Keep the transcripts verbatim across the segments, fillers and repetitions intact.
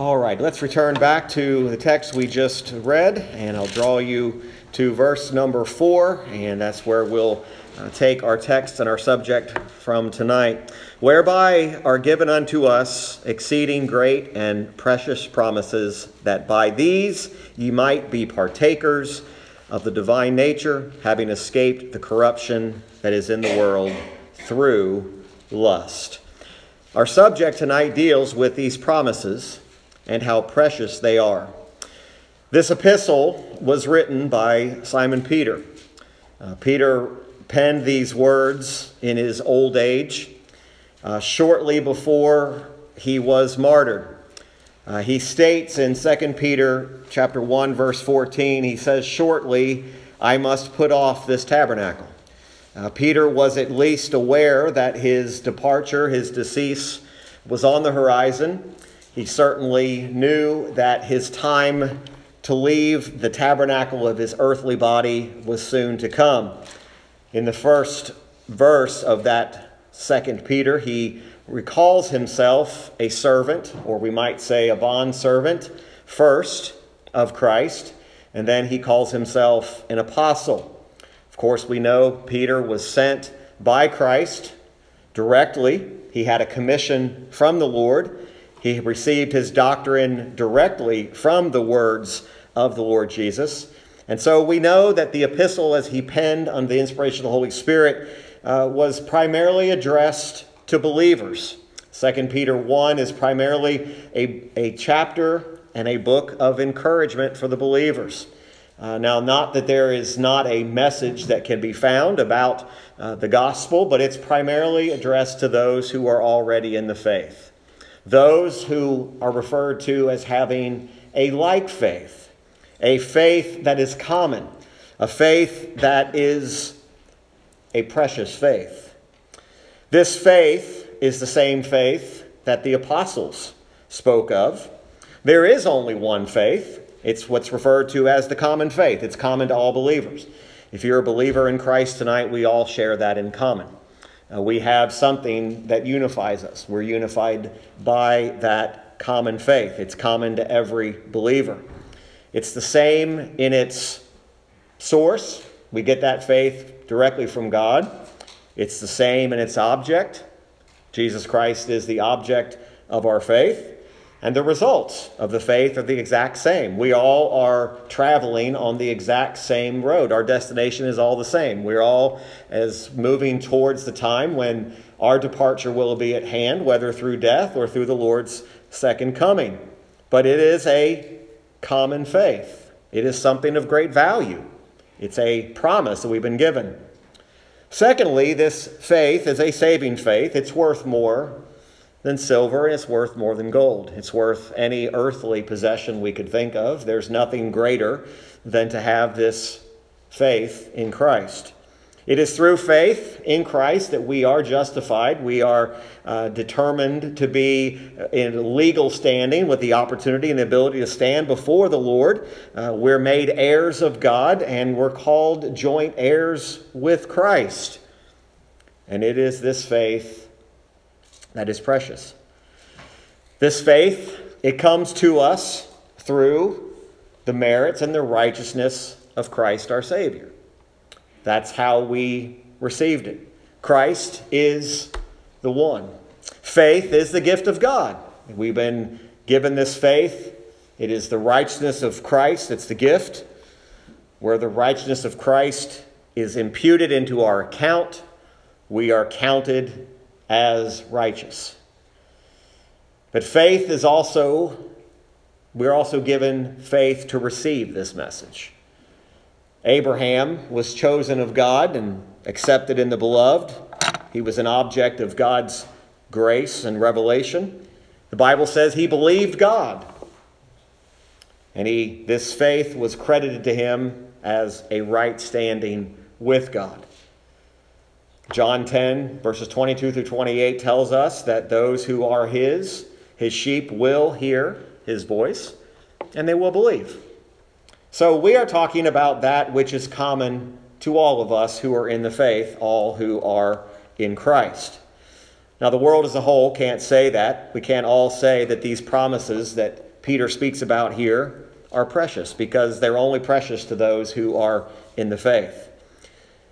All right, let's return back to the text we just read, and I'll draw you to verse number four, and that's where we'll uh, take our text and our subject from tonight. Whereby are given unto us exceeding great and precious promises, that by these ye might be partakers of the divine nature, having escaped the corruption that is in the world through lust. Our subject tonight deals with these promises and how precious they are. This epistle was written by Simon Peter. Uh, Peter penned these words in his old age, uh, shortly before he was martyred. Uh, he states in Second Peter chapter one, verse fourteen, he says, "Shortly I must put off this tabernacle." Uh, Peter was at least aware that his departure, his decease, was on the horizon. He certainly knew that his time to leave the tabernacle of his earthly body was soon to come. In the first verse of that Second Peter, he recalls himself a servant, or we might say a bondservant, first of Christ, and then he calls himself an apostle. Of course, we know Peter was sent by Christ directly. He had a commission from the Lord. He received his doctrine directly from the words of the Lord Jesus. And so we know that the epistle, as he penned under the inspiration of the Holy Spirit, uh, was primarily addressed to believers. Second Peter one is primarily a, a chapter and a book of encouragement for the believers. Uh, now, not that there is not a message that can be found about uh, the gospel, but it's primarily addressed to those who are already in the faith. Those who are referred to as having a like faith, a faith that is common, a faith that is a precious faith. This faith is the same faith that the apostles spoke of. There is only one faith. It's what's referred to as the common faith. It's common to all believers. If you're a believer in Christ tonight, we all share that in common. Uh, we have something that unifies us. We're unified by that common faith. It's common to every believer. It's the same in its source. We get that faith directly from God. It's the same in its object. Jesus Christ is the object of our faith. And the results of the faith are the exact same. We all are traveling on the exact same road. Our destination is all the same. We're all as moving towards the time when our departure will be at hand, whether through death or through the Lord's second coming. But it is a common faith. It is something of great value. It's a promise that we've been given. Secondly, this faith is a saving faith. It's worth more than silver, and it's worth more than gold. It's worth any earthly possession we could think of. There's nothing greater than to have this faith in Christ. It is through faith in Christ that we are justified. We are uh, determined to be in legal standing with the opportunity and the ability to stand before the Lord. Uh, we're made heirs of God, and we're called joint heirs with Christ. And it is this faith that is precious. This faith, it comes to us through the merits and the righteousness of Christ our Savior. That's how we received it. Christ is the one. Faith is the gift of God. We've been given this faith. It is the righteousness of Christ that's the gift. Where the righteousness of Christ is imputed into our account, we are counted as righteous. But faith is also, we're also given faith to receive this message. Abraham was chosen of God and accepted in the beloved. He was an object of God's grace and revelation. The Bible says he believed God, and he, this faith was credited to him as a right standing with God. John ten, verses twenty-two through twenty-eight tells us that those who are his, his sheep will hear his voice, and they will believe. So we are talking about that which is common to all of us who are in the faith, all who are in Christ. Now, the world as a whole can't say that. We can't all say that these promises that Peter speaks about here are precious, because they're only precious to those who are in the faith.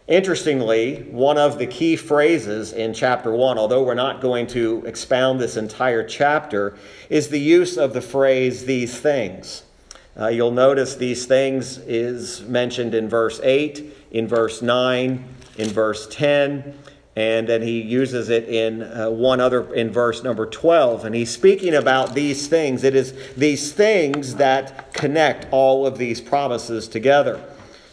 Interestingly, one of the key phrases in chapter one, although we're not going to expound this entire chapter, is the use of the phrase, these things. Uh, you'll notice these things is mentioned in verse eight, in verse nine, in verse ten, and then he uses it in uh, one other, in verse number twelve. And he's speaking about these things. It is these things that connect all of these promises together.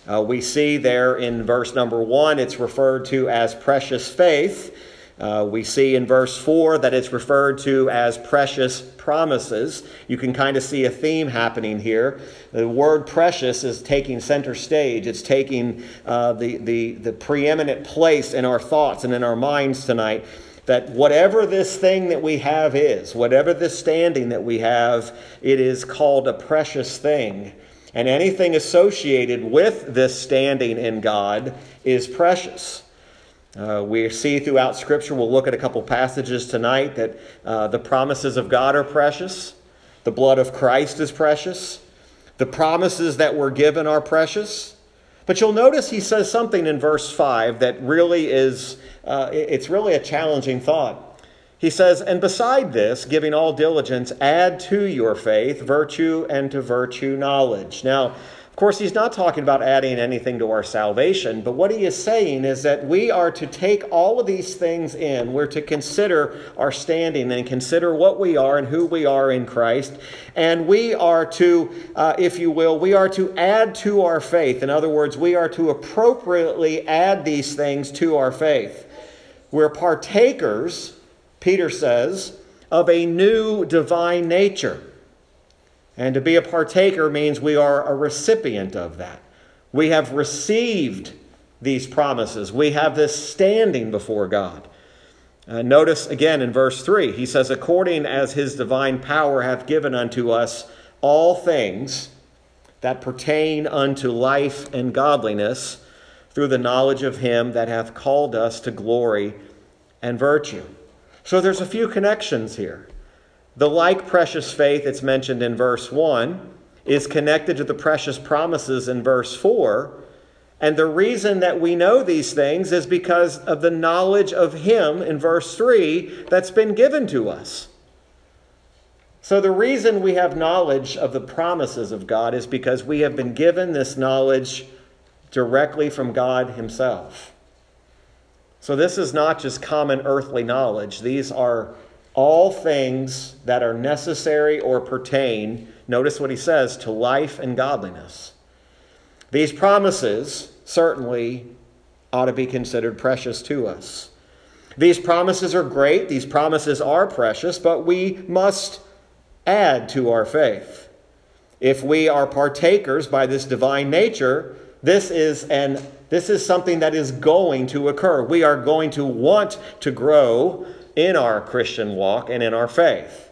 Uh, we see there in verse number one, it's referred to as precious faith. Uh, we see in verse four that it's referred to as precious promises. You can kind of see a theme happening here. The word precious is taking center stage. It's taking uh, the, the, the preeminent place in our thoughts and in our minds tonight, that whatever this thing that we have is, whatever this standing that we have, it is called a precious thing. And anything associated with this standing in God is precious. Uh, we see throughout Scripture, we'll look at a couple passages tonight, that uh, the promises of God are precious. The blood of Christ is precious. The promises that were given are precious. But you'll notice he says something in verse five that really is, uh, it's really a challenging thought. He says, and beside this, giving all diligence, add to your faith virtue, and to virtue knowledge. Now, of course, he's not talking about adding anything to our salvation, but what he is saying is that we are to take all of these things in. We're to consider our standing and consider what we are and who we are in Christ. And we are to, uh, if you will, we are to add to our faith. In other words, we are to appropriately add these things to our faith. We're partakers, Peter says, of a new divine nature. And to be a partaker means we are a recipient of that. We have received these promises. We have this standing before God. Uh, notice again in verse three, he says, according as his divine power hath given unto us all things that pertain unto life and godliness, through the knowledge of him that hath called us to glory and virtue. So there's a few connections here. The like precious faith that's mentioned in verse one is connected to the precious promises in verse four. And the reason that we know these things is because of the knowledge of him in verse three that's been given to us. So the reason we have knowledge of the promises of God is because we have been given this knowledge directly from God himself. So this is not just common earthly knowledge. These are all things that are necessary or pertain, notice what he says, to life and godliness. These promises certainly ought to be considered precious to us. These promises are great. These promises are precious, but we must add to our faith. If we are partakers by this divine nature, this is an This is something that is going to occur. We are going to want to grow in our Christian walk and in our faith.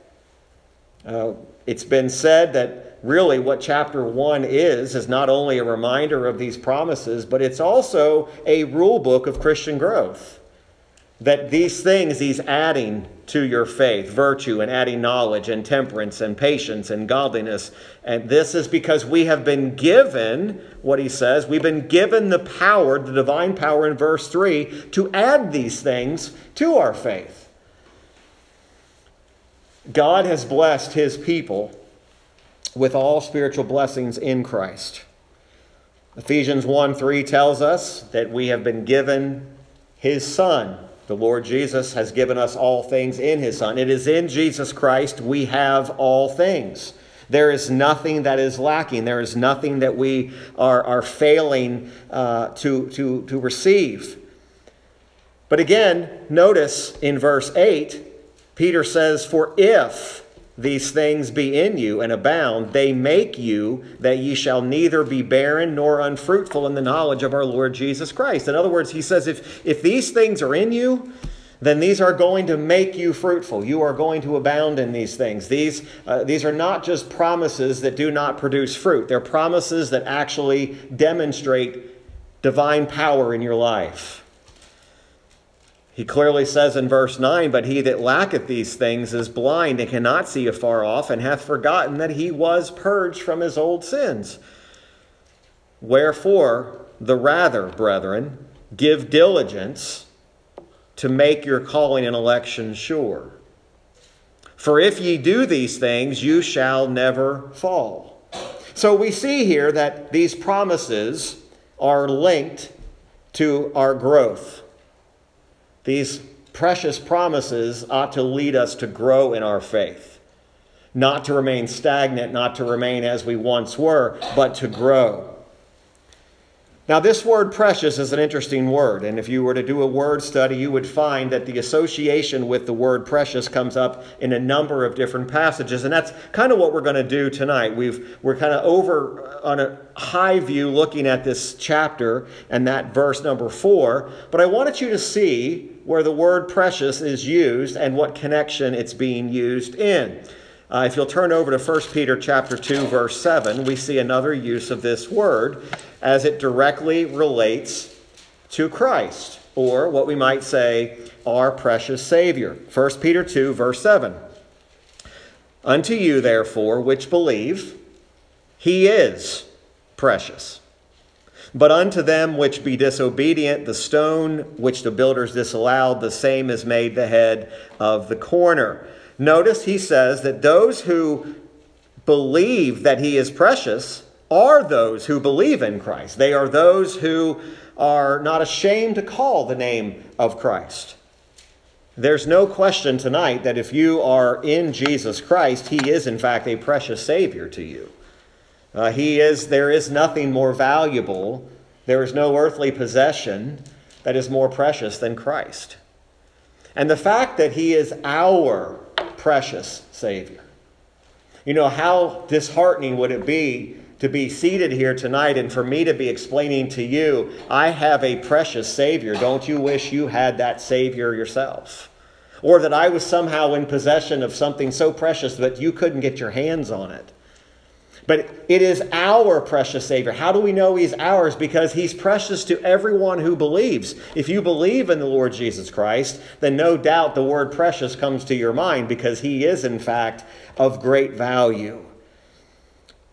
Uh, it's been said that really what chapter one is, is not only a reminder of these promises, but it's also a rule book of Christian growth. That these things, he's adding to your faith, virtue, and adding knowledge and temperance and patience and godliness. And this is because we have been given, what he says, we've been given the power, the divine power in verse three, to add these things to our faith. God has blessed his people with all spiritual blessings in Christ. Ephesians one three tells us that we have been given his Son. The Lord Jesus has given us all things in his Son. It is in Jesus Christ we have all things. There is nothing that is lacking. There is nothing that we are, are failing uh, to, to, to receive. But again, notice in verse eight, Peter says, for if these things be in you and abound, they make you that ye shall neither be barren nor unfruitful in the knowledge of our Lord Jesus Christ. In other words, he says, if, if these things are in you, then these are going to make you fruitful. You are going to abound in these things. These, uh, these are not just promises that do not produce fruit. They're promises that actually demonstrate divine power in your life. He clearly says in verse nine, "But he that lacketh these things is blind and cannot see afar off, and hath forgotten that he was purged from his old sins. Wherefore, the rather, brethren, give diligence to make your calling and election sure. For if ye do these things, you shall never fall." So we see here that these promises are linked to our growth. These precious promises ought to lead us to grow in our faith, not to remain stagnant, not to remain as we once were, but to grow. Now, this word precious is an interesting word, and if you were to do a word study, you would find that the association with the word precious comes up in a number of different passages, and that's kind of what we're going to do tonight. We've, we're kind of over on a high view looking at this chapter and that verse number four, but I wanted you to see where the word precious is used and what connection it's being used in. Uh, if you'll turn over to First Peter chapter two, verse seven, we see another use of this word as it directly relates to Christ, or what we might say, our precious Savior. First Peter two, verse seven. "Unto you, therefore, which believe, he is precious. But unto them which be disobedient, the stone which the builders disallowed, the same is made the head of the corner." Notice he says that those who believe that he is precious are those who believe in Christ. They are those who are not ashamed to call the name of Christ. There's no question tonight that if you are in Jesus Christ, he is in fact a precious Savior to you. Uh, he is. There is nothing more valuable. There is no earthly possession that is more precious than Christ. And the fact that he is our precious Savior. You know, how disheartening would it be to be seated here tonight and for me to be explaining to you, I have a precious Savior. Don't you wish you had that Savior yourself? Or that I was somehow in possession of something so precious that you couldn't get your hands on it. But it is our precious Savior. How do we know he's ours? Because he's precious to everyone who believes. If you believe in the Lord Jesus Christ, then no doubt the word precious comes to your mind because he is, in fact, of great value.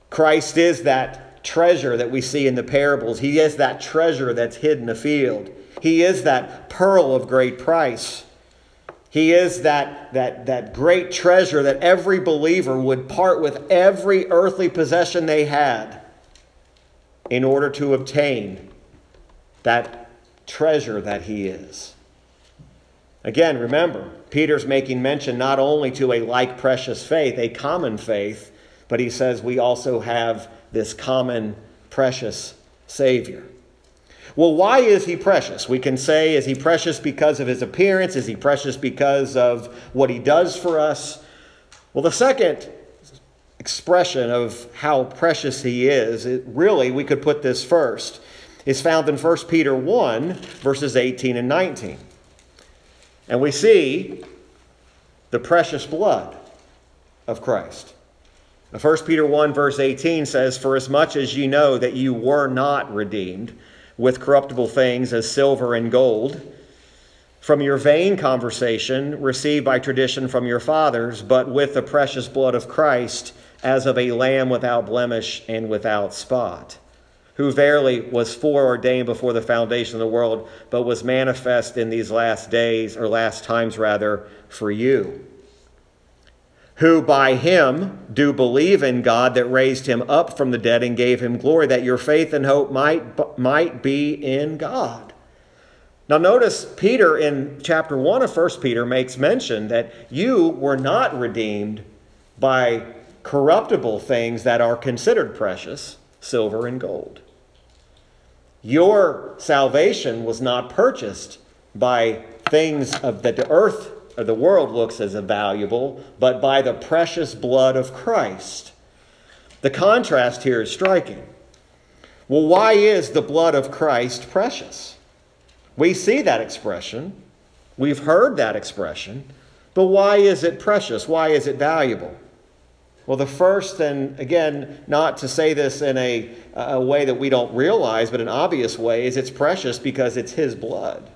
Christ is that treasure that we see in the parables. He is that treasure that's hid in the field. He is that pearl of great price. He is that, that, that great treasure that every believer would part with every earthly possession they had in order to obtain that treasure that he is. Again, remember, Peter's making mention not only to a like precious faith, a common faith, but he says we also have this common precious Savior. Well, why is he precious? We can say, is he precious because of his appearance? Is he precious because of what he does for us? Well, the second expression of how precious he is, it really, we could put this first, is found in First Peter one, verses eighteen and nineteen. And we see the precious blood of Christ. First Peter one verse eighteen says, "For as much as ye know that you were not redeemed with corruptible things as silver and gold, from your vain conversation received by tradition from your fathers, but with the precious blood of Christ, as of a lamb without blemish and without spot, who verily was foreordained before the foundation of the world, but was manifest in these last days, or last times rather, for you, who by him do believe in God that raised him up from the dead and gave him glory, that your faith and hope might, might be in God." Now notice Peter in chapter one of First Peter makes mention that you were not redeemed by corruptible things that are considered precious, silver and gold. Your salvation was not purchased by things of, that the earth or the world looks as valuable, but by the precious blood of Christ. The contrast here is striking. Well, why is the blood of Christ precious? We see that expression. We've heard that expression. But why is it precious? Why is it valuable? Well, the first, and again, not to say this in a, a way that we don't realize, but an obvious way, is it's precious because it's his blood.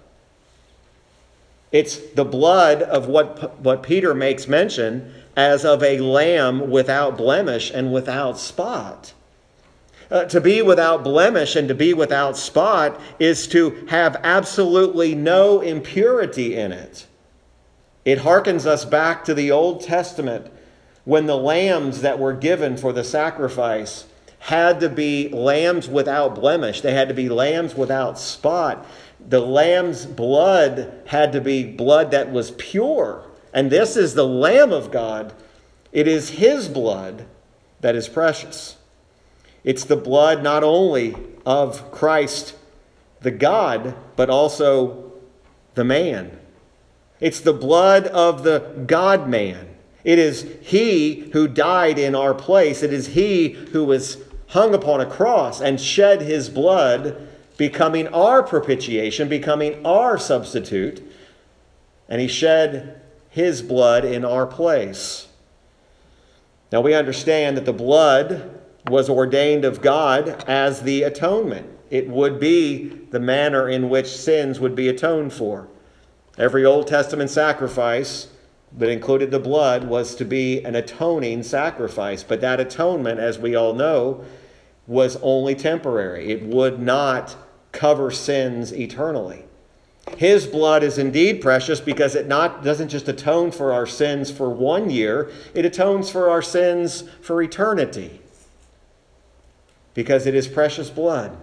It's the blood of what, what Peter makes mention as of a lamb without blemish and without spot. Uh, to be without blemish and to be without spot is to have absolutely no impurity in it. It harkens us back to the Old Testament when the lambs that were given for the sacrifice had to be lambs without blemish. They had to be lambs without spot. The lamb's blood had to be blood that was pure. And this is the Lamb of God. It is his blood that is precious. It's the blood not only of Christ, the God, but also the man. It's the blood of the God-man. It is he who died in our place. It is he who was hung upon a cross and shed his blood, becoming our propitiation, becoming our substitute. And he shed his blood in our place. Now we understand that the blood was ordained of God as the atonement. It would be the manner in which sins would be atoned for. Every Old Testament sacrifice that included the blood was to be an atoning sacrifice. But that atonement, as we all know, was only temporary. It would not cover sins eternally. His blood is indeed precious because it not doesn't just atone for our sins for one year. It atones for our sins for eternity because it is precious blood.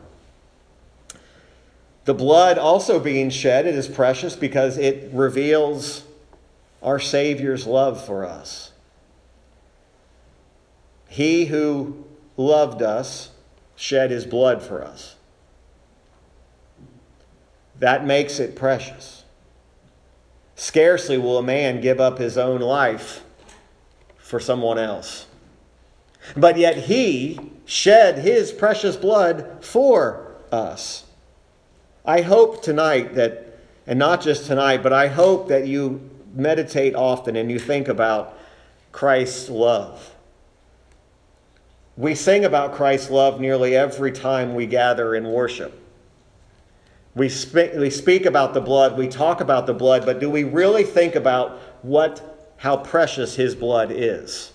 The blood also being shed, it is precious because it reveals our Savior's love for us. He who loved us shed his blood for us. That makes it precious. Scarcely will a man give up his own life for someone else. But yet he shed his precious blood for us. I hope tonight that, and not just tonight, but I hope that you meditate often and you think about Christ's love. We sing about Christ's love nearly every time we gather in worship. We speak, we speak about the blood, we talk about the blood, but do we really think about what, how precious his blood is?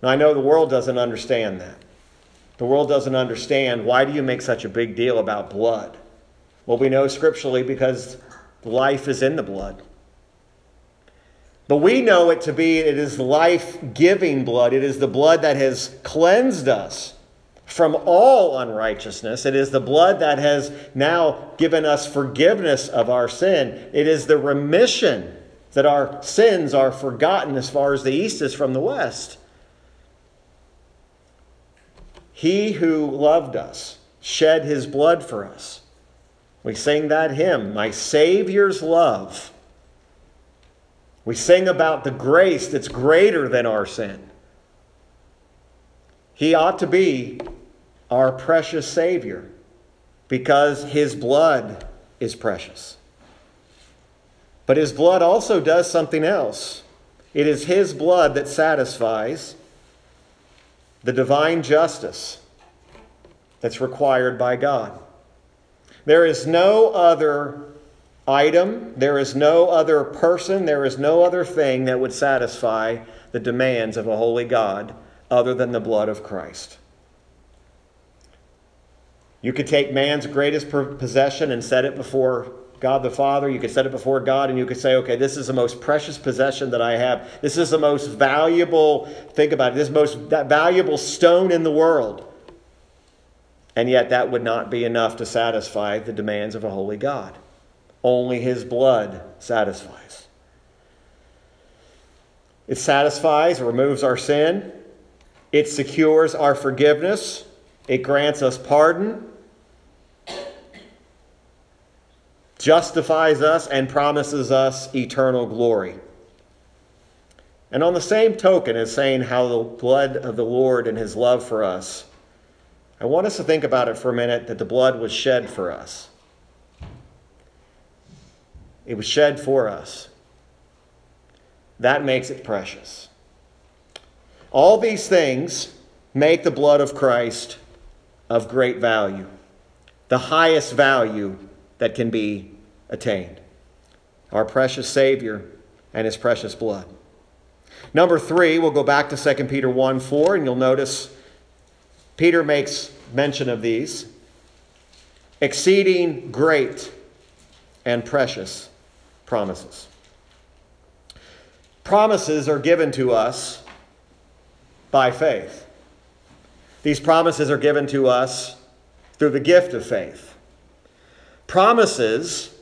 Now, I know the world doesn't understand that. The world doesn't understand, why do you make such a big deal about blood? Well, we know scripturally because life is in the blood. But we know it to be, it is life-giving blood. It is the blood that has cleansed us from all unrighteousness. It is the blood that has now given us forgiveness of our sin. It is the remission that our sins are forgotten as far as the east is from the west. He who loved us shed his blood for us. We sing that hymn, My Savior's Love. We sing about the grace that's greater than our sin. He ought to be our precious Savior because his blood is precious. But his blood also does something else. It is his blood that satisfies the divine justice that's required by God. There is no other item, there is no other person, there is no other thing that would satisfy the demands of a holy God other than the blood of Christ. You could take man's greatest possession and set it before God the Father. You could set it before God and you could say, okay, this is the most precious possession that I have. This is the most valuable, think about it, this most that valuable stone in the world. And yet that would not be enough to satisfy the demands of a holy God. Only his blood satisfies. It satisfies, removes our sin. It secures our forgiveness. It grants us pardon. Justifies us and promises us eternal glory. And on the same token as saying how the blood of the Lord and his love for us, I want us to think about it for a minute that the blood was shed for us. It was shed for us. That makes it precious. All these things make the blood of Christ of great value, the highest value that can be attained. Our precious Savior and his precious blood. Number three, we'll go back to Second Peter one four, and you'll notice Peter makes mention of these. Exceeding great and precious promises. Promises are given to us by faith. These promises are given to us through the gift of faith. Promises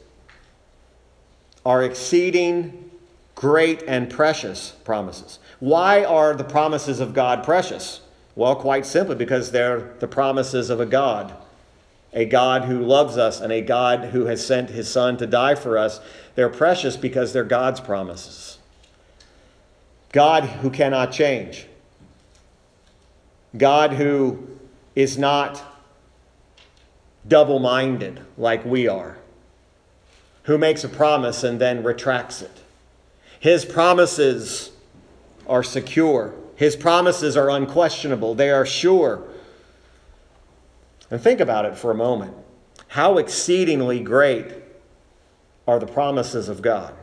are exceeding great and precious promises. Why are the promises of God precious? Well, quite simply because they're the promises of a God. A God who loves us and a God who has sent his Son to die for us. They're precious because they're God's promises. God who cannot change. God who is not double-minded like we are. Who makes a promise and then retracts it. His promises are secure. His promises are unquestionable. They are sure. And think about it for a moment. How exceedingly great are the promises of God?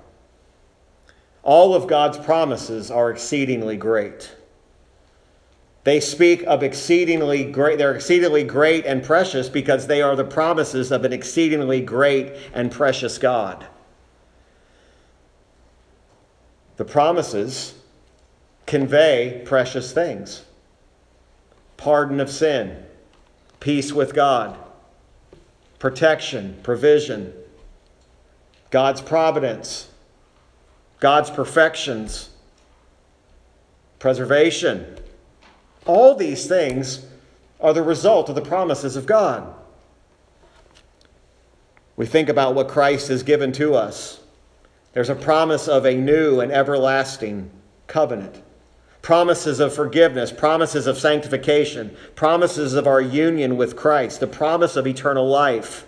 All of God's promises are exceedingly great. They speak of exceedingly great, they're exceedingly great and precious because they are the promises of an exceedingly great and precious God. The promises convey precious things. Pardon of sin. Peace with God, protection, provision, God's providence, God's perfections, preservation. All these things are the result of the promises of God. We think about what Christ has given to us. There's a promise of a new and everlasting covenant. Promises of forgiveness, promises of sanctification, promises of our union with Christ, the promise of eternal life.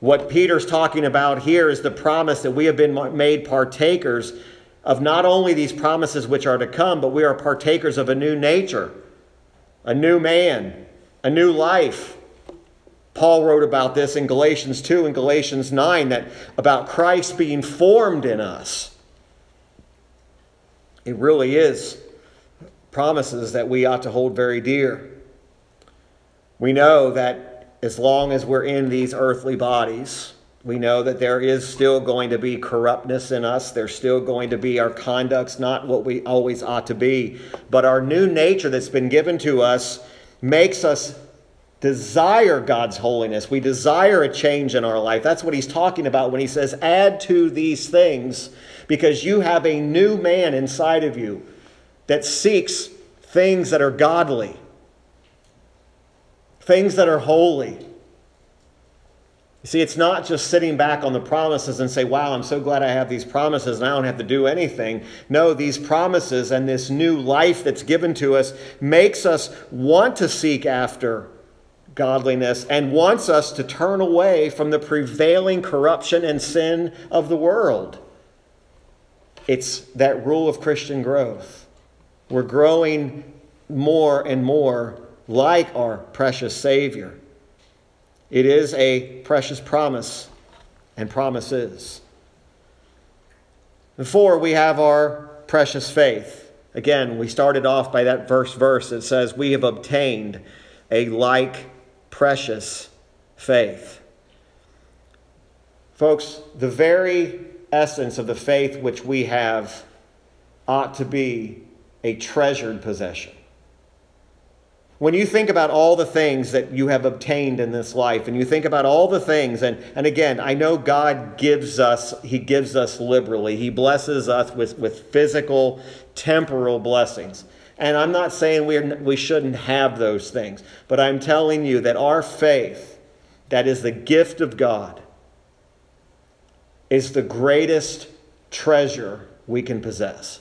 What Peter's talking about here is the promise that we have been made partakers of not only these promises which are to come, but we are partakers of a new nature, a new man, a new life. Paul wrote about this in Galatians two and Galatians nine, that about Christ being formed in us. It really is promises that we ought to hold very dear. We know that as long as we're in these earthly bodies, we know that there is still going to be corruptness in us. There's still going to be our conducts, not what we always ought to be. But our new nature that's been given to us makes us desire God's holiness. We desire a change in our life. That's what he's talking about when he says, add to these things, because you have a new man inside of you that seeks things that are godly, things that are holy. You see, it's not just sitting back on the promises and say, wow, I'm so glad I have these promises and I don't have to do anything. No, these promises and this new life that's given to us makes us want to seek after godliness and wants us to turn away from the prevailing corruption and sin of the world. It's that rule of Christian growth. We're growing more and more like our precious Savior. It is a precious promise, and promise is. And four, we have our precious faith. Again, we started off by that first verse. It says, we have obtained a like precious faith. Folks, the very essence of the faith which we have ought to be a treasured possession. When you think about all the things that you have obtained in this life, and you think about all the things, and, and again, I know God gives us, he gives us liberally. He blesses us with, with physical, temporal blessings. And I'm not saying we're, we shouldn't have those things, but I'm telling you that our faith, that is the gift of God, is the greatest treasure we can possess.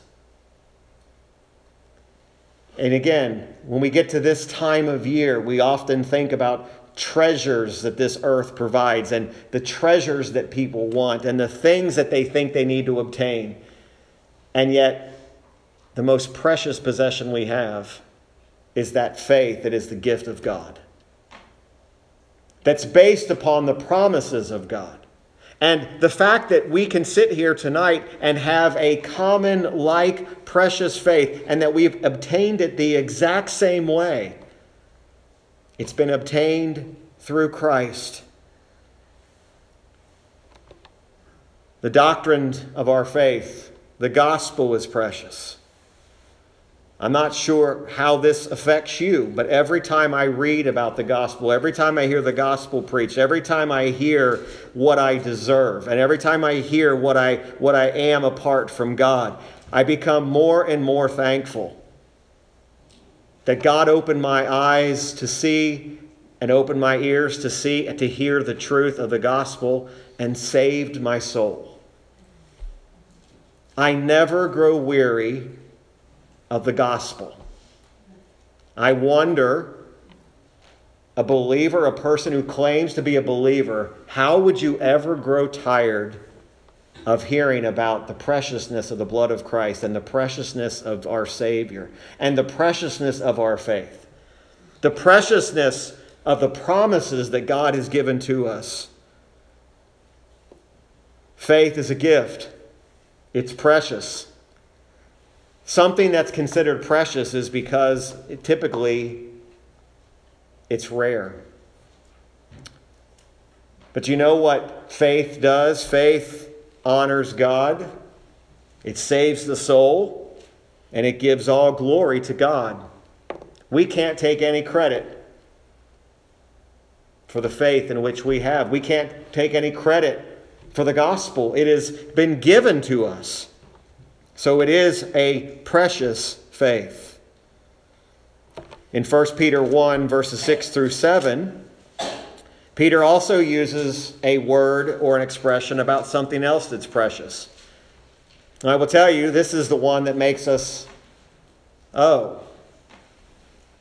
And again, when we get to this time of year, we often think about treasures that this earth provides and the treasures that people want and the things that they think they need to obtain. And yet, the most precious possession we have is that faith that is the gift of God. That's based upon the promises of God. And the fact that we can sit here tonight and have a common, like, precious faith, and that we've obtained it the exact same way, it's been obtained through Christ. The doctrine of our faith, the gospel, is precious. I'm not sure how this affects you, but every time I read about the gospel, every time I hear the gospel preached, every time I hear what I deserve, and every time I hear what I, what I am apart from God, I become more and more thankful that God opened my eyes to see and opened my ears to see and to hear the truth of the gospel and saved my soul. I never grow weary of the gospel. I wonder, a believer, a person who claims to be a believer, how would you ever grow tired of hearing about the preciousness of the blood of Christ and the preciousness of our Savior and the preciousness of our faith, the preciousness of the promises that God has given to us? Faith is a gift. It's precious. Something that's considered precious is because it typically it's rare. But you know what faith does? Faith honors God. It saves the soul, and it gives all glory to God. We can't take any credit for the faith in which we have. We can't take any credit for the gospel. It has been given to us. So it is a precious faith. In First Peter one, verses six through seven, Peter also uses a word or an expression about something else that's precious. And I will tell you, this is the one that makes us, oh,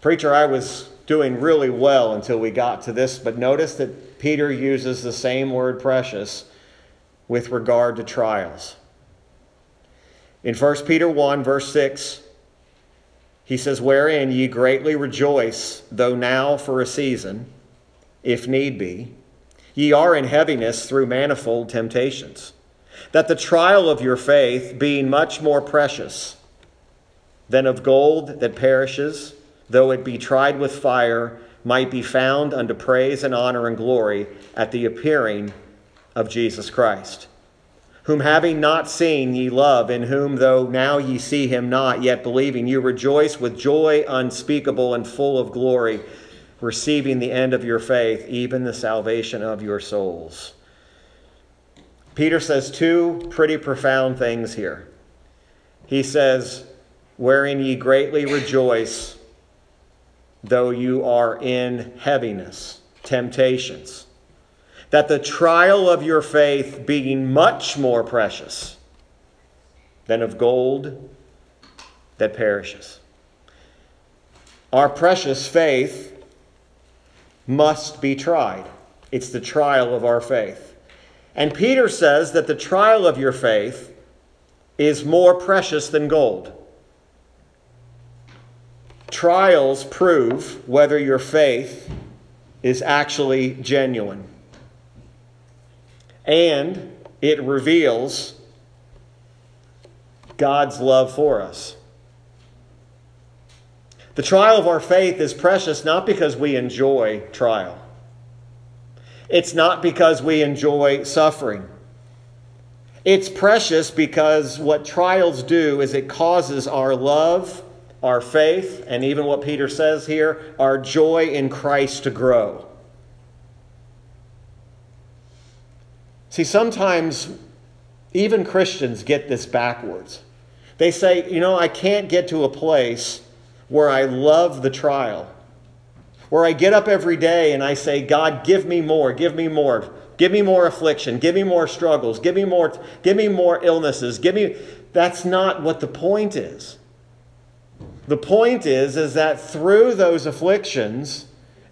preacher, I was doing really well until we got to this. But notice that Peter uses the same word precious with regard to trials. In First Peter one, verse six, he says, "Wherein ye greatly rejoice, though now for a season, if need be, ye are in heaviness through manifold temptations, that the trial of your faith, being much more precious than of gold that perishes, though it be tried with fire, might be found unto praise and honor and glory at the appearing of Jesus Christ. Whom having not seen ye love, in whom though now ye see him not, yet believing you rejoice with joy unspeakable and full of glory, receiving the end of your faith, even the salvation of your souls." Peter says two pretty profound things here. He says, "Wherein ye greatly rejoice, though you are in heaviness," temptations, "that the trial of your faith, being much more precious than of gold that perishes." Our precious faith must be tried. It's the trial of our faith. And Peter says that the trial of your faith is more precious than gold. Trials prove whether your faith is actually genuine. And it reveals God's love for us. The trial of our faith is precious not because we enjoy trial. It's not because we enjoy suffering. It's precious because what trials do is it causes our love, our faith, and even what Peter says here, our joy in Christ to grow. See, sometimes even Christians get this backwards. They say, you know, I can't get to a place where I love the trial, where I get up every day and I say, God, give me more, give me more, give me more affliction, give me more struggles, give me more, give me more illnesses, give me... That's not what the point is. The point is, is that through those afflictions...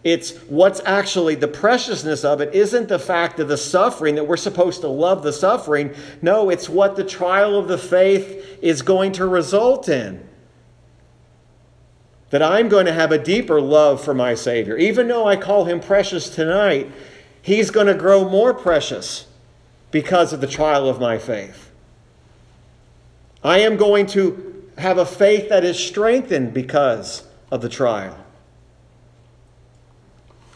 It's what's actually the preciousness of it isn't the fact of the suffering that we're supposed to love the suffering. No, it's what the trial of the faith is going to result in. That I'm going to have a deeper love for my Savior. Even though I call him precious tonight, he's going to grow more precious because of the trial of my faith. I am going to have a faith that is strengthened because of the trial.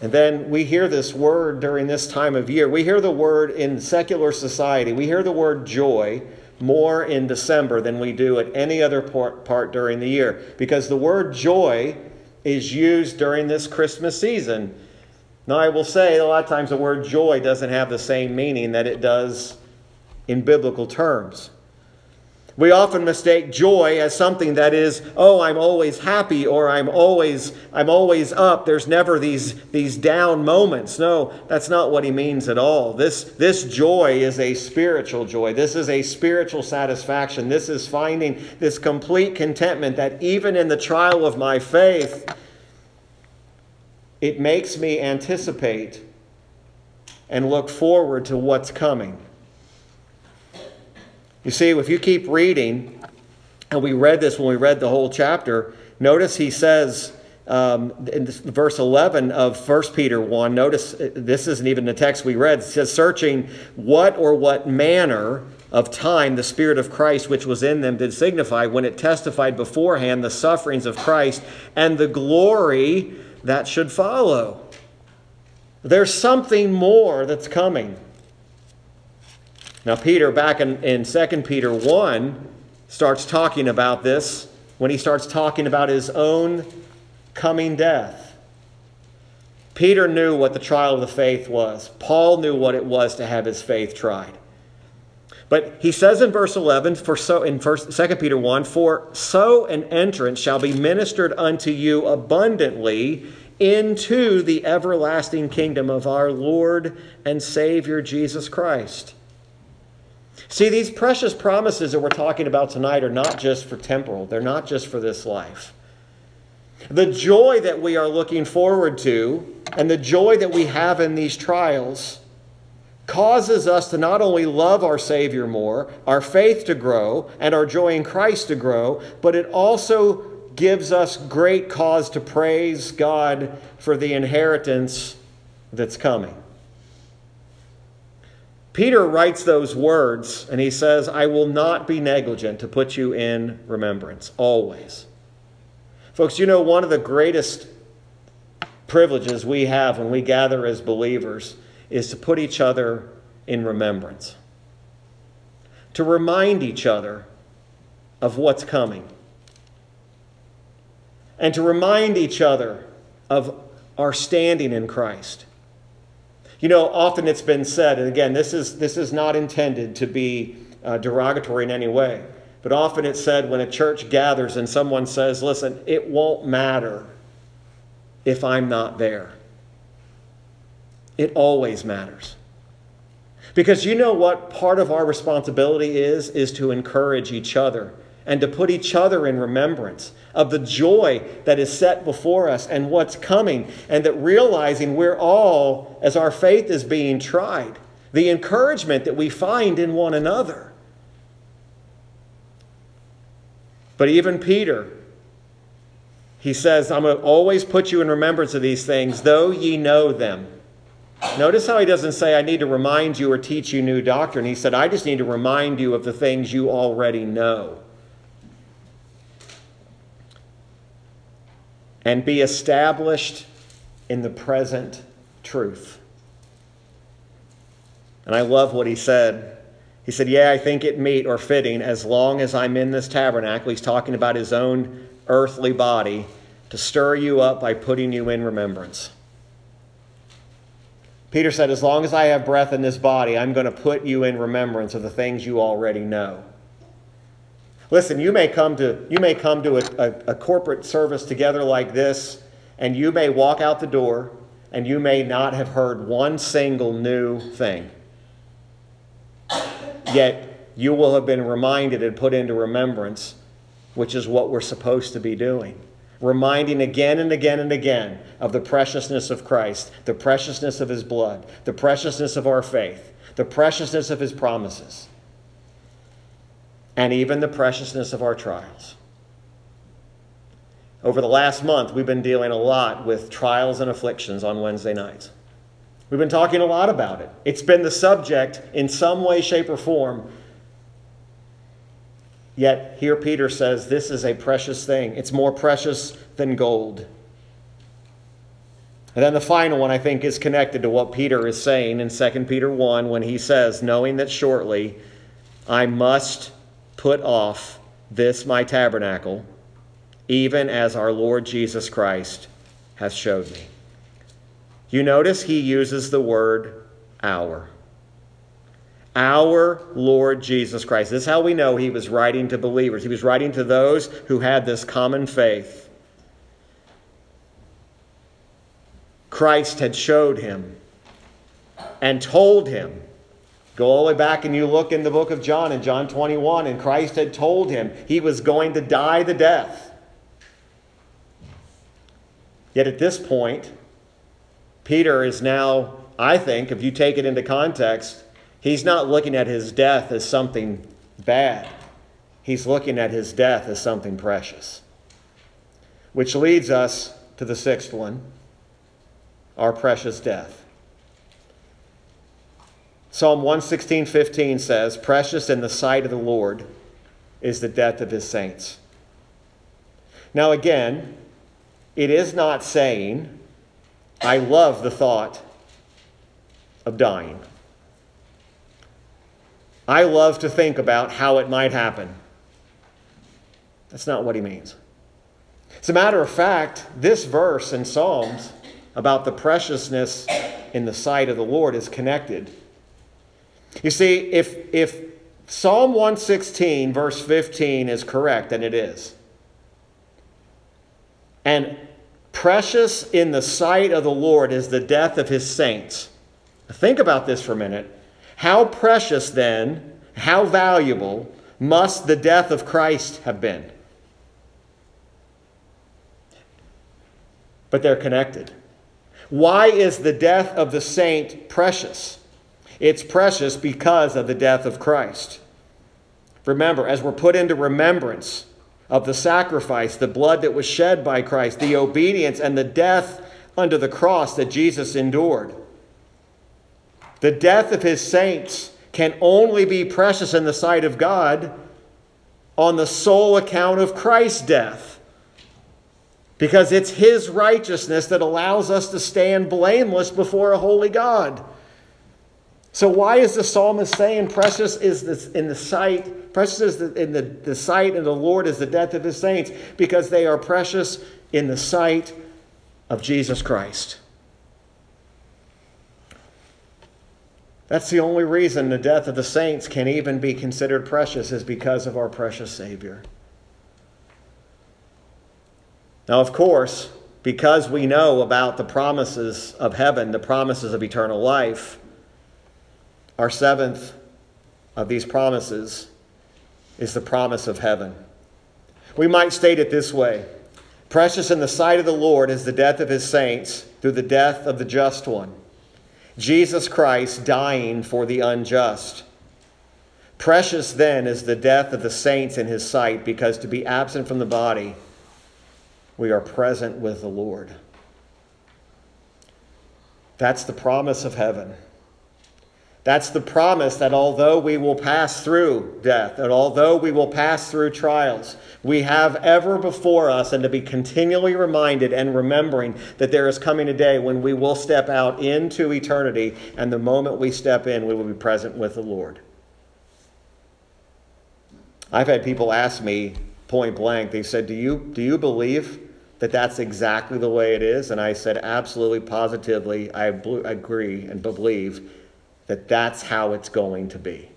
And then we hear this word during this time of year. We hear the word in secular society. We hear the word joy more in December than we do at any other part during the year, because the word joy is used during this Christmas season. Now, I will say a lot of times the word joy doesn't have the same meaning that it does in biblical terms. We often mistake joy as something that is, oh, I'm always happy, or I'm always I'm always up. There's never these these down moments. No, that's not what he means at all. This this joy is a spiritual joy. This is a spiritual satisfaction. This is finding this complete contentment that even in the trial of my faith, it makes me anticipate and look forward to what's coming. You see, if you keep reading, and we read this when we read the whole chapter, notice he says um, in verse eleven of First Peter one, notice this isn't even the text we read, it says, searching what or what manner of time the Spirit of Christ which was in them did signify when it testified beforehand the sufferings of Christ and the glory that should follow. There's something more that's coming. Now, Peter, back in, in Second Peter one, starts talking about this when he starts talking about his own coming death. Peter knew what the trial of the faith was. Paul knew what it was to have his faith tried. But he says in verse eleven, for so in first, Second Peter one, for so an entrance shall be ministered unto you abundantly into the everlasting kingdom of our Lord and Savior Jesus Christ. See, these precious promises that we're talking about tonight are not just for temporal. They're not just for this life. The joy that we are looking forward to and the joy that we have in these trials causes us to not only love our Savior more, our faith to grow, and our joy in Christ to grow, but it also gives us great cause to praise God for the inheritance that's coming. Peter writes those words and he says, I will not be negligent to put you in remembrance, always. Folks, you know, one of the greatest privileges we have when we gather as believers is to put each other in remembrance, to remind each other of what's coming, and to remind each other of our standing in Christ. You know, often it's been said, and again, this is this is not intended to be uh, derogatory in any way, but often it's said when a church gathers and someone says, listen, it won't matter if I'm not there. It always matters. Because you know what part of our responsibility is, is to encourage each other and to put each other in remembrance of the joy that is set before us and what's coming, and that realizing we're all, as our faith is being tried, the encouragement that we find in one another. But even Peter, he says, I'm going to always put you in remembrance of these things, though ye know them. Notice how he doesn't say, I need to remind you or teach you new doctrine. He said, I just need to remind you of the things you already know. And be established in the present truth. And I love what he said. He said, yeah, I think it meet or fitting, as long as I'm in this tabernacle, he's talking about his own earthly body, to stir you up by putting you in remembrance. Peter said, as long as I have breath in this body, I'm going to put you in remembrance of the things you already know. Listen, you may come to, you may come to a, a, a corporate service together like this, and you may walk out the door, and you may not have heard one single new thing. Yet, you will have been reminded and put into remembrance, which is what we're supposed to be doing. Reminding again and again and again of the preciousness of Christ, the preciousness of his blood, the preciousness of our faith, the preciousness of his promises. And even the preciousness of our trials. Over the last month, we've been dealing a lot with trials and afflictions on Wednesday nights. We've been talking a lot about it. It's been the subject in some way, shape, or form. Yet here Peter says this is a precious thing. It's more precious than gold. And then the final one, I think, is connected to what Peter is saying in Second Peter one when he says, knowing that shortly I must put off this my tabernacle, even as our Lord Jesus Christ has showed me. You notice he uses the word our. Our Lord Jesus Christ. This is how we know he was writing to believers. He was writing to those who had this common faith. Christ had showed him and told him. Go all the way back and you look in the book of John, in John twenty-one, and Christ had told him he was going to die the death. Yet at this point, Peter is now, I think, if you take it into context, he's not looking at his death as something bad. He's looking at his death as something precious. Which leads us to the sixth one, our precious death. Psalm one sixteen fifteen says, precious in the sight of the Lord is the death of his saints. Now again, it is not saying, I love the thought of dying. I love to think about how it might happen. That's not what he means. As a matter of fact, this verse in Psalms about the preciousness in the sight of the Lord is connected. You see, if, if Psalm one sixteen verse fifteen is correct, and it is, and precious in the sight of the Lord is the death of his saints. Think about this for a minute. How precious then, how valuable must the death of Christ have been? But they're connected. Why is the death of the saint precious? It's precious because of the death of Christ. Remember, as we're put into remembrance of the sacrifice, the blood that was shed by Christ, the obedience and the death under the cross that Jesus endured. The death of his saints can only be precious in the sight of God on the sole account of Christ's death. Because it's his righteousness that allows us to stand blameless before a holy God. So why is the psalmist saying precious is this in the sight, precious is the, in the, the sight of the Lord is the death of his saints? Because they are precious in the sight of Jesus Christ. That's the only reason the death of the saints can even be considered precious, is because of our precious Savior. Now, of course, because we know about the promises of heaven, the promises of eternal life, our seventh of these promises is the promise of heaven. We might state it this way. Precious in the sight of the Lord is the death of his saints through the death of the just one, Jesus Christ dying for the unjust. Precious then is the death of the saints in his sight, because to be absent from the body, we are present with the Lord. That's the promise of heaven. That's the promise that although we will pass through death, and although we will pass through trials, we have ever before us, and to be continually reminded and remembering that there is coming a day when we will step out into eternity, and the moment we step in, we will be present with the Lord. I've had people ask me point blank, they said, do you, do you believe that that's exactly the way it is? And I said, absolutely, positively, I agree and believe that that's how it's going to be.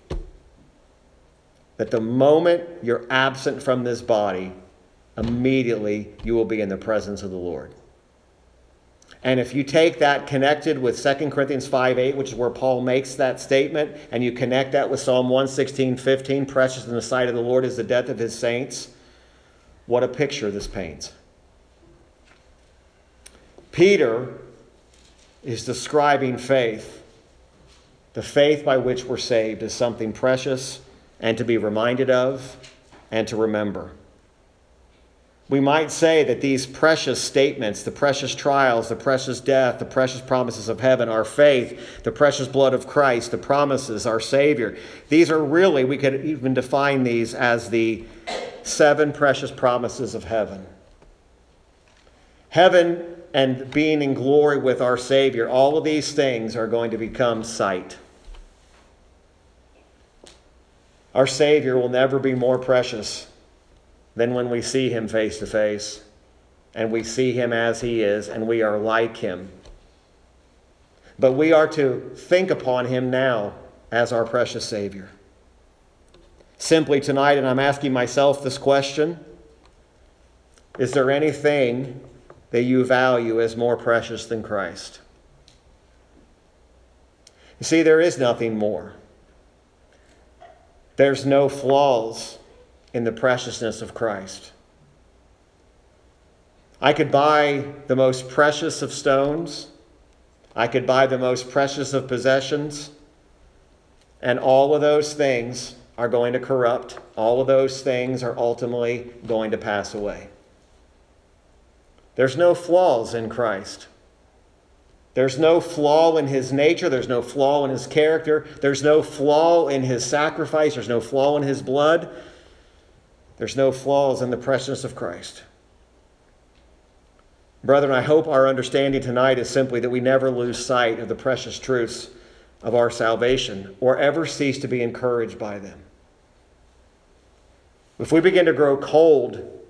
That the moment you're absent from this body, immediately you will be in the presence of the Lord. And if you take that connected with Second Corinthians five eight, which is where Paul makes that statement, and you connect that with Psalm one sixteen fifteen, precious in the sight of the Lord is the death of his saints, what a picture this paints. Peter is describing faith. The faith by which we're saved is something precious and to be reminded of and to remember. we might say that these precious statements, the precious trials, the precious death, the precious promises of heaven, our faith, the precious blood of Christ, the promises, our Savior, these are really, we could even define these as the seven precious promises of heaven. Heaven and being in glory with our Savior, all of these things are going to become sight. Our Savior will never be more precious than when we see him face to face, and we see him as he is, and we are like him. But we are to think upon him now as our precious Savior. Simply tonight, and I'm asking myself this question, is there anything that you value as more precious than Christ? You see, there is nothing more. There's no flaws in the preciousness of Christ. I could buy the most precious of stones. I could buy the most precious of possessions. And all of those things are going to corrupt. All of those things are ultimately going to pass away. There's no flaws in Christ. There's no flaw in his nature. There's no flaw in his character. There's no flaw in his sacrifice. There's no flaw in his blood. There's no flaws in the preciousness of Christ. Brethren, I hope our understanding tonight is simply that we never lose sight of the precious truths of our salvation or ever cease to be encouraged by them. If we begin to grow cold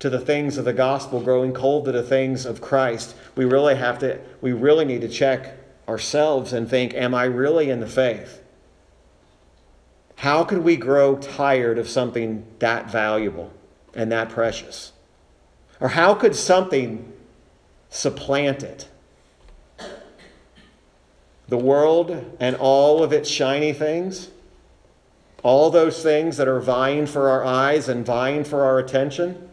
to the things of the gospel, growing cold to the things of Christ, we really have to, we really need to check ourselves and think, am I really in the faith? How could we grow tired of something that valuable and that precious? Or how could something supplant it? The world and all of its shiny things, all those things that are vying for our eyes and vying for our attention,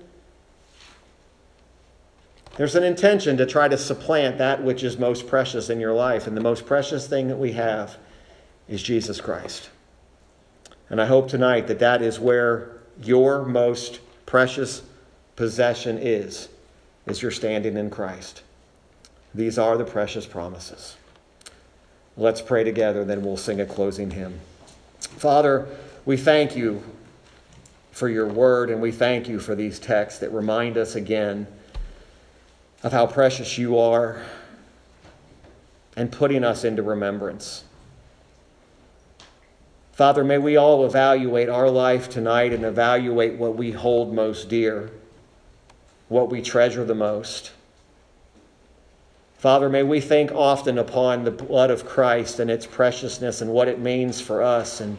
there's an intention to try to supplant that which is most precious in your life. And the most precious thing that we have is Jesus Christ. And I hope tonight that that is where your most precious possession is, is your standing in Christ. These are the precious promises. Let's pray together, then we'll sing a closing hymn. Father, we thank you for your word, and we thank you for these texts that remind us again of how precious you are, and putting us into remembrance. Father, may we all evaluate our life tonight and evaluate what we hold most dear, what we treasure the most. Father, may we think often upon the blood of Christ and its preciousness and what it means for us and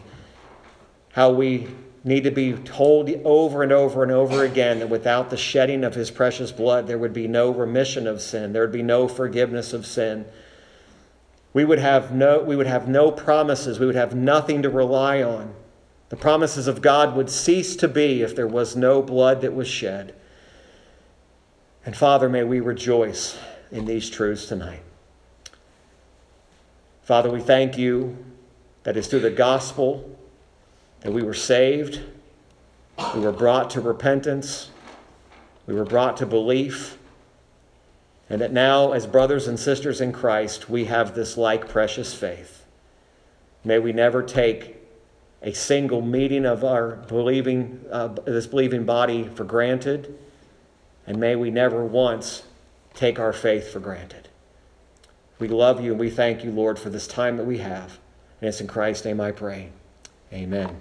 how we need to be told over and over and over again that without the shedding of his precious blood, there would be no remission of sin. There would be no forgiveness of sin. We would have no, we would have no promises. We would have nothing to rely on. The promises of God would cease to be if there was no blood that was shed. And Father, may we rejoice in these truths tonight. Father, we thank you that it's through the gospel that we were saved, we were brought to repentance, we were brought to belief, and that now as brothers and sisters in Christ, we have this like precious faith. May we never take a single meeting of our believing, uh, this believing body for granted, and may we never once take our faith for granted. We love you and we thank you, Lord, for this time that we have, and it's in Christ's name I pray. Amen.